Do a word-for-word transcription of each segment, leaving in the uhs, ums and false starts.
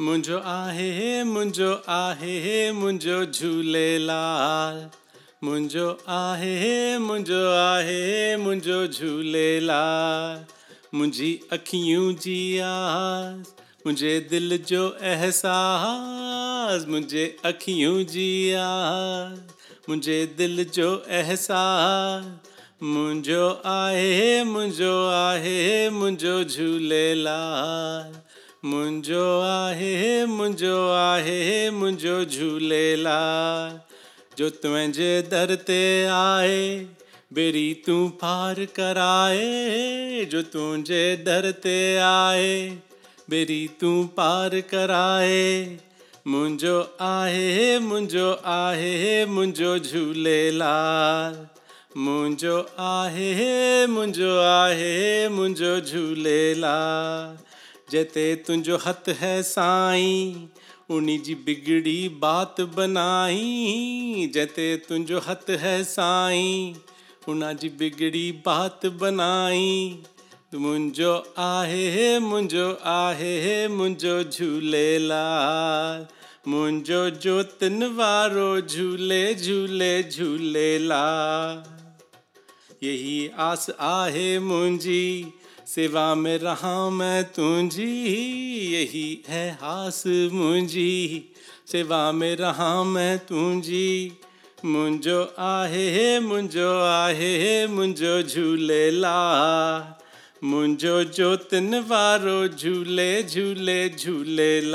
मुंजो आहे हे मुंजो आहे हे मुंजो झूलेलाल, मुंजो आहे हे मुंजो आहे हे मुंजो झूलेलाल। मुझी अखियूं जी आस मुझे दिल जो एहसास, मुझे अखियूं जी आस मुझे दिल जो एहसास। मुंजो आहे हे मुंजो आहे हे मुंजो झूलेलाल, मुंजो आहे हे मुंजो आहे हे मुंजो झूलेलाल। जो तुझे दर ते आए बेरी तू पार कराए, जो तुझे दर ते आए बेरी तू पार कराए। मुंजो आहे हे मुंजो आहे हे मुंजो झूलेलाल, मुंजो आहे हे मुंजो आहे हे मुंजो झूलेलाल। जेते तुझो हथ है साईं उनी जी बिगड़ी बात बनाई, जेते तुझो हथ है साईं उना जी बिगड़ी बात बनाई। मुंजो आहे हे मुंजो आहे हे मुंजो झूलेलाल, मुंजो जोतन वारो झूले झूले झूलेलाल। यही आस आहे मुंजी सेवा में रहा मैं तुझी, यही है हास मुंजी सेवा में रहा मैं तुझी। मुंजो आहे हे मुंजो आहे हे मुंजो झूलेलाल, मुंजो जोतन वारो झूले झूले झूलेलाल।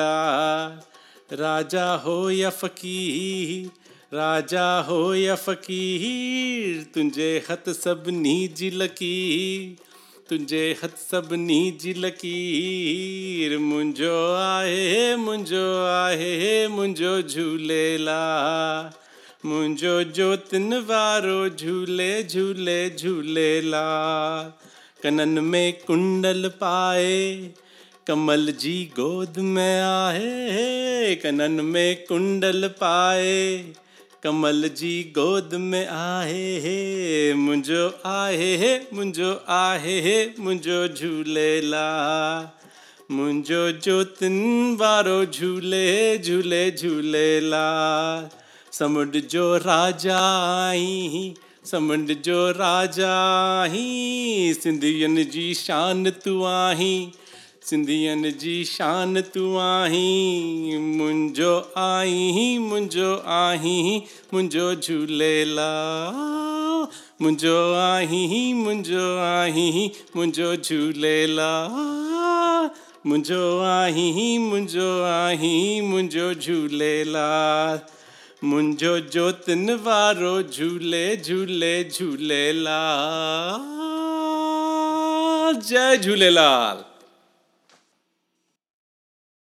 राजा हो या फकीर, राजा हो या फकीर, तुझे हथ सबनी जी लकीर, तुझे हथ सबनी जी लकीर। मुंजो आहे हे मुंजो आहे हे मुंजो झूलेलाल, मुंजो जोतन वारो झूले झूले झूलेलाल। कनन में कुंडल पाए कमल जी गोद में आहे, कनन में कुंडल पाए कमल जी गोद में आहे हे। मुंजो आहे हे मुंजो आहे हे मुंजो झूलेलाल, मुंजो जोतन वारो झूले झूले झूलेलाल। समुंड जो राजा आई, समुंड जो राजा आई, सिंधियुनि जी शान तू आहीं, सिंधियन जी शान तू आहीं। मुंजो आहीं मुंजो आहीं मुंजो झूलेलाल, मुंजो आहीं मुंजो आहीं मुंजो झूलेलाल, मुंजो आहीं मुंजो आहीं मुंजो झूलेलाल। मुंजो जोतन वारो झूले झूले झूलेलाल। जय झूलेलाल।